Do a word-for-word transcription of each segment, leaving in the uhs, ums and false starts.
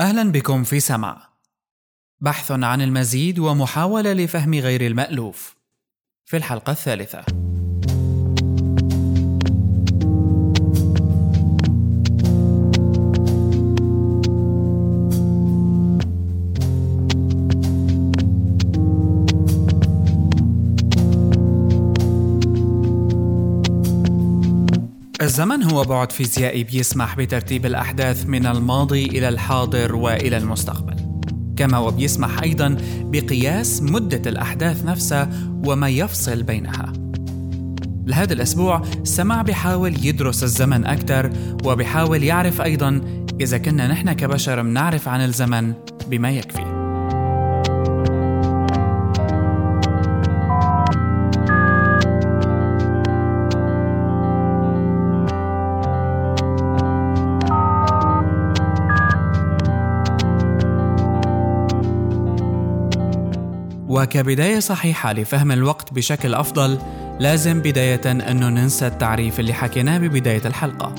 أهلا بكم في سمع، بحث عن المزيد ومحاولة لفهم غير المألوف. في الحلقة الثالثة الزمن هو بعد فيزيائي بيسمح بترتيب الأحداث من الماضي إلى الحاضر وإلى المستقبل، كما وبيسمح أيضاً بقياس مدة الأحداث نفسها وما يفصل بينها. لهذا الأسبوع سمع بحاول يدرس الزمن أكثر، وبحاول يعرف أيضاً إذا كنا نحن كبشر منعرف عن الزمن بما يكفي. وكبداية صحيحة لفهم الوقت بشكل أفضل، لازم بداية أنه ننسى التعريف اللي حكيناه ببداية الحلقة،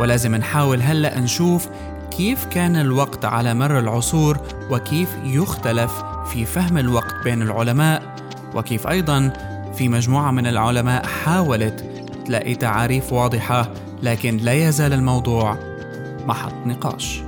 ولازم نحاول هلأ نشوف كيف كان الوقت على مر العصور، وكيف يختلف في فهم الوقت بين العلماء، وكيف أيضاً في مجموعة من العلماء حاولت تلاقي تعريف واضحة، لكن لا يزال الموضوع محط نقاش.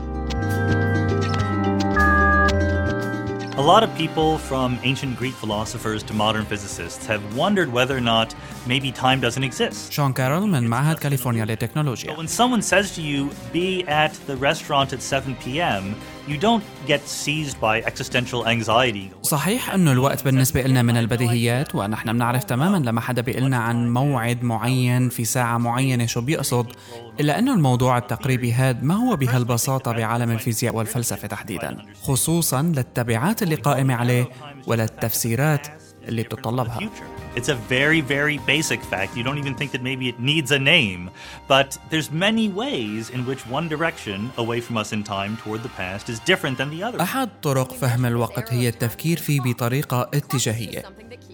A lot of people, from ancient Greek philosophers to modern physicists, have wondered whether or not maybe time doesn't exist. Sean Carroll من معهد كاليفورنيا للتكنولوجيا. But when someone says to you, be at the restaurant at seven p.m., you don't get seized by existential anxiety. صحيح أنه الوقت بالنسبة لنا من البديهيات، ونحن بنعرف تماماً لما حدا بيقلنا عن موعد معين في ساعة معينة شو بيقصد، إلا أنه الموضوع التقريبي هاد ما هو بهالبساطة بعالم الفيزياء والفلسفة تحديداً، خصوصاً للتبعات اللي قائمة عليه ولا التفسيرات اللي بتطلبها. It's a very, very basic fact. You don't even think that maybe it needs a name. But there's many ways in which one direction away from us in time toward the past is different than the other. أحد طرق فهم الوقت هي التفكير فيه بطريقة اتجاهية.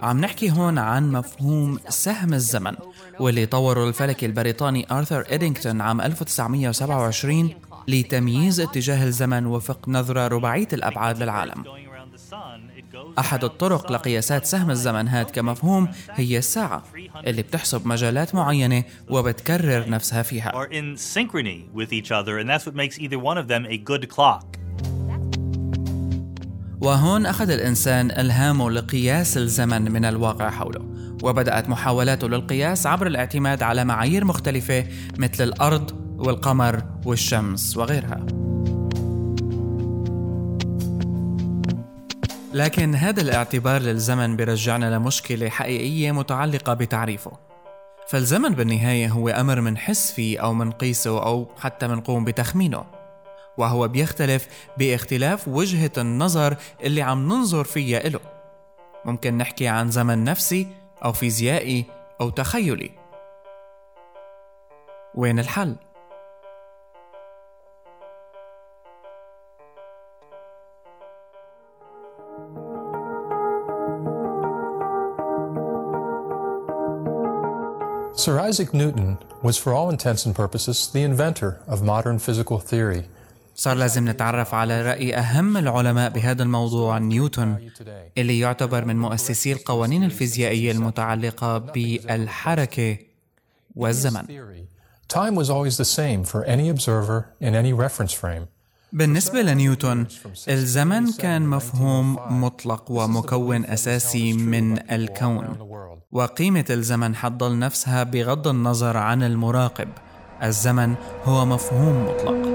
عم نحكي هون عن مفهوم سهم الزمن، واللي طوره الفلكي البريطاني آرثر إدينغتون عام ألف وتسعمية وسبعة وعشرين لتمييز اتجاه الزمن وفق نظرة رباعية الأبعاد للعالم. أحد الطرق لقياسات سهم الزمن هاد كمفهوم هي الساعة، اللي بتحسب مجالات معينة وبتكرر نفسها فيها. وهون أخذ الإنسان إلهامه لقياس الزمن من الواقع حوله، وبدأت محاولاته للقياس عبر الاعتماد على معايير مختلفة مثل الأرض والقمر والشمس وغيرها. لكن هذا الاعتبار للزمن بيرجعنا لمشكلة حقيقية متعلقة بتعريفه. فالزمن بالنهاية هو أمر منحس فيه أو منقيسه أو حتى منقوم بتخمينه، وهو بيختلف باختلاف وجهة النظر اللي عم ننظر فيها إله. ممكن نحكي عن زمن نفسي أو فيزيائي أو تخيلي. وين الحل؟ Sir Isaac Newton was for all intents and purposes the inventor of modern physical theory. صار لازم نتعرف على رأي أهم العلماء بهذا الموضوع، نيوتن اللي يعتبر من مؤسسي القوانين الفيزيائية المتعلقة بالحركة والزمن. Time was always the same for any observer in any reference frame. بالنسبة لنيوتن، الزمن كان مفهوم مطلق ومكون أساسي من الكون، وقيمة الزمن حتضل نفسها بغض النظر عن المراقب. الزمن هو مفهوم مطلق.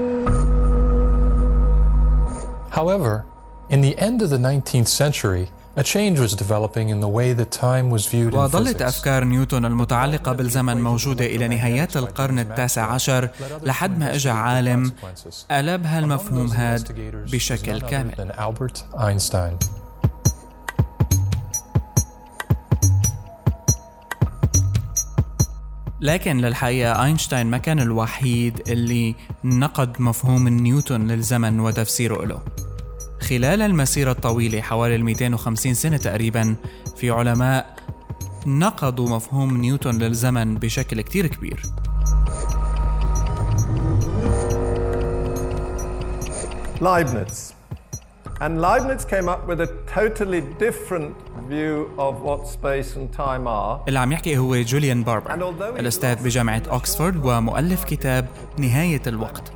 However, in the end of the nineteenth century, a change was developing in the way that time was viewed in physics. وظلت أفكار نيوتن المتعلقة بالزمن موجودة إلى نهايات القرن التاسع عشر، لحد ما أجا عالم قلب هالمفهوم هاد بشكل كامل. Albert Einstein. لكن للحقيقة أينشتاين ما كان الوحيد اللي نقد مفهوم نيوتن للزمن وتفسيره له. خلال المسيرة الطويلة حوالي مئتين وخمسين سنة تقريباً، في علماء نقضوا مفهوم نيوتن للزمن بشكل كتير كبير. Leibniz. And Leibniz came up with a totally different view of what space and time are. اللي عم يحكي هو جوليان باربر، الأستاذ بجامعة أكسفورد ومؤلف كتاب نهاية الوقت.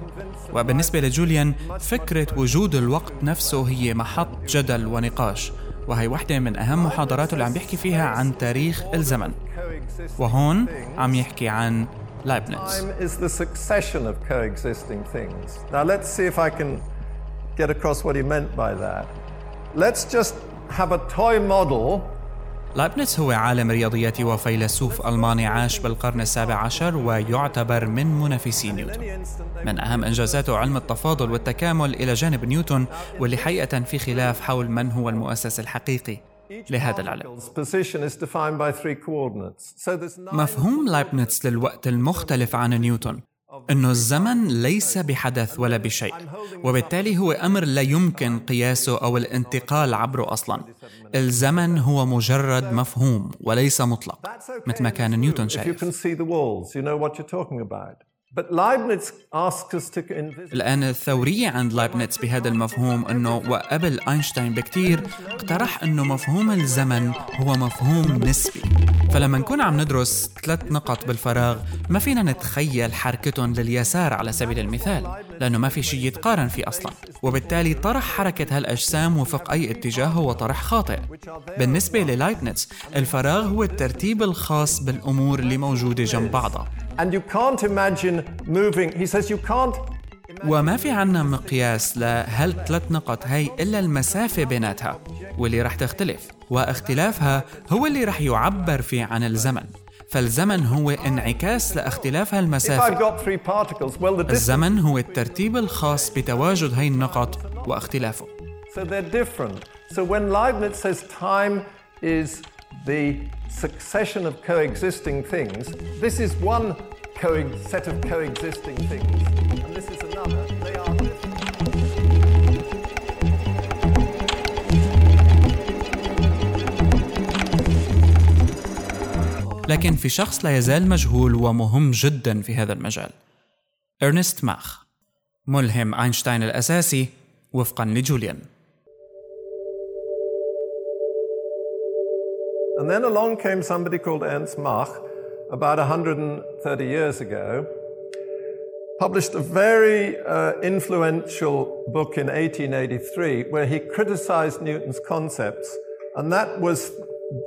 وبالنسبة لجوليان، فكرة وجود الوقت نفسه هي محط جدل ونقاش، وهي واحدة من أهم محاضراته اللي عم بيحكي فيها عن تاريخ الزمن. وهون عم يحكي عن Leibniz. Time is the succession of coexisting things. Now let's see if I can get across what he meant by that. Let's just have a toy model. لايبنيتس هو عالم رياضيات وفيلسوف ألماني عاش بالقرن السابع عشر ويعتبر من منافسي نيوتن. من أهم إنجازاته علم التفاضل والتكامل إلى جانب نيوتن، واللي حقيقة في خلاف حول من هو المؤسس الحقيقي لهذا العلم. مفهوم لايبنيتس للوقت المختلف عن نيوتن، إنه الزمن ليس بحدث ولا بشيء، وبالتالي هو أمر لا يمكن قياسه أو الانتقال عبره أصلاً. الزمن هو مجرد مفهوم وليس مطلق، مثل ما كان نيوتن شايف. الآن الثورية عند لايبنيتس بهذا المفهوم أنه وقبل أينشتاين بكتير اقترح أنه مفهوم الزمن هو مفهوم نسبي. فلما نكون عم ندرس ثلاث نقط بالفراغ، ما فينا نتخيل حركتهم لليسار على سبيل المثال، لأنه ما في شيء يتقارن فيه أصلاً، وبالتالي طرح حركة هالأجسام وفق أي اتجاه هو طرح خاطئ. بالنسبة للايبنيتس، الفراغ هو الترتيب الخاص بالأمور اللي موجودة جنب بعضها. And you can't imagine moving. He says you can't. وما في عنا مقياس لهالثلاث نقط هاي إلا المسافة بيناتها، واللي رح تختلف، واختلافها هو اللي رح يعبر فيه عن الزمن. فالزمن هو انعكاس لاختلاف هالمسافة. الزمن هو الترتيب الخاص بتواجد هاي النقط واختلافه. So they're different. So when Leibniz says time is the succession of coexisting things, this is one co- set of coexisting things, and this is another. They are different. لكن في شخص لا يزال مجهول ومهم جدا في هذا المجال، إرنست ماخ، ملهم أينشتاين الأساسي وفقا لجوليان. And then along came somebody called Ernst Mach, about one hundred thirty years ago, published a very uh, influential book in eighteen eighty-three where he criticized Newton's concepts, and that was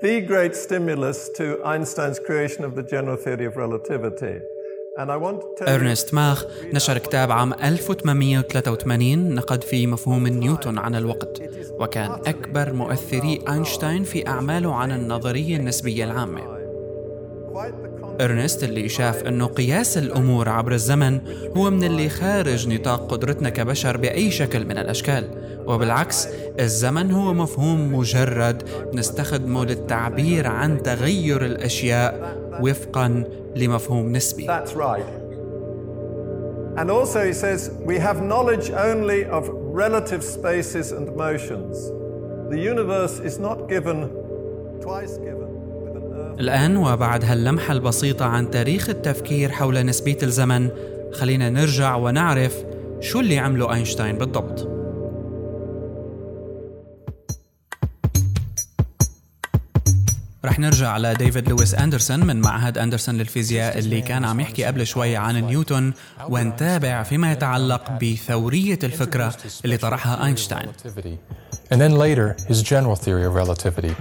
the great stimulus to Einstein's creation of the general theory of relativity. إرنست ماخ نشر كتاب عام ألف وثمانمئة وثلاثة وثمانين نقد فيه مفهوم نيوتن عن الوقت، وكان أكبر مؤثري أينشتاين في أعماله عن النظرية النسبية العامة. إرنست اللي شاف أنه قياس الأمور عبر الزمن هو من اللي خارج نطاق قدرتنا كبشر بأي شكل من الأشكال، وبالعكس الزمن هو مفهوم مجرد نستخدمه للتعبير عن تغير الأشياء وفقاً لمفهوم نسبي. That's right. And also he says we have knowledge only of relative spaces and motions. The universe is not given twice given. الآن وبعد هاللمحة البسيطة عن تاريخ التفكير حول نسبية الزمن، خلينا نرجع ونعرف شو اللي عمله أينشتاين بالضبط. رح نرجع على ديفيد لويس أندرسون من معهد أندرسون للفيزياء اللي كان عم يحكي قبل شوي عن نيوتن، ونتابع فيما يتعلق بثورية الفكرة اللي طرحها أينشتاين. And then later his general theory of relativity.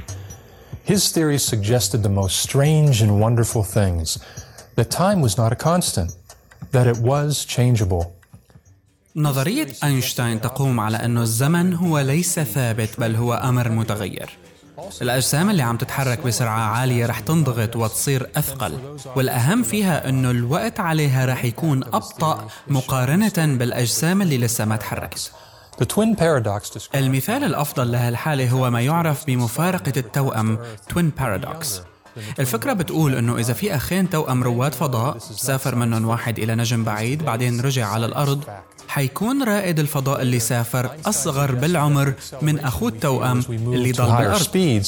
His theory suggested the most strange and wonderful things. That time was not a constant, that it was changeable. نظرية أينشتاين تقوم على أنه الزمن هو ليس ثابت بل هو أمر متغير. الأجسام اللي عم تتحرك بسرعة عالية رح تنضغط وتصير أثقل، والأهم فيها أنه الوقت عليها رح يكون أبطأ مقارنة بالأجسام اللي لسه ما تحركت. المثال الأفضل لهالحالة هو ما يعرف بمفارقة التوأم Twin Paradox. الفكرة بتقول أنه إذا في أخين توأم رواد فضاء سافر منهم واحد إلى نجم بعيد بعدين رجع على الأرض، حيكون رائد الفضاء اللي سافر أصغر بالعمر من أخوه التوأم اللي ضل بالأرض.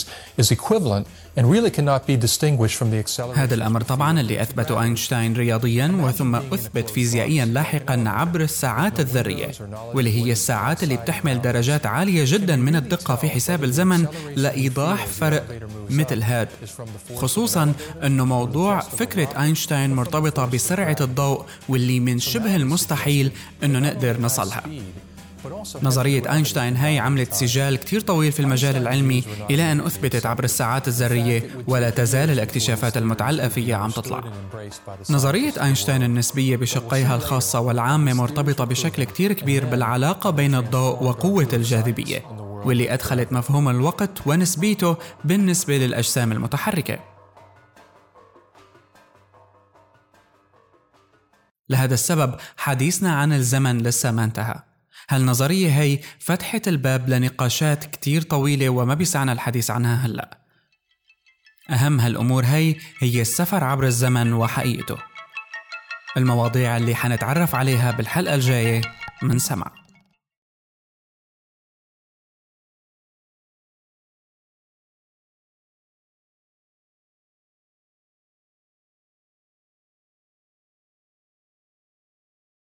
هذا الأمر طبعاً اللي أثبته أينشتاين رياضياً وثم أثبت فيزيائياً لاحقاً عبر الساعات الذرية، واللي هي الساعات اللي بتحمل درجات عالية جداً من الدقة في حساب الزمن لإيضاح فرق مثل هذا، خصوصاً أنه موضوع فكرة أينشتاين مرتبطة بسرعة الضوء واللي من شبه المستحيل أنه نقدر نصلها. نظرية أينشتاين هاي عملت سجال كتير طويل في المجال العلمي إلى أن أثبتت عبر الساعات الذرية، ولا تزال الاكتشافات المتعلقة فيها عم تطلع. نظرية أينشتاين النسبية بشقيها الخاصة والعامة مرتبطة بشكل كتير كبير بالعلاقة بين الضوء وقوة الجاذبية، واللي أدخلت مفهوم الوقت ونسبيته بالنسبة للأجسام المتحركة. لهذا السبب حديثنا عن الزمن لسه ما انتهى. هالنظرية هي فتحت الباب لنقاشات كتير طويلة وما بيسعنا الحديث عنها هلأ. أهم هالأمور هي هي السفر عبر الزمن وحقيقته، المواضيع اللي حنتعرف عليها بالحلقة الجاية من سمع.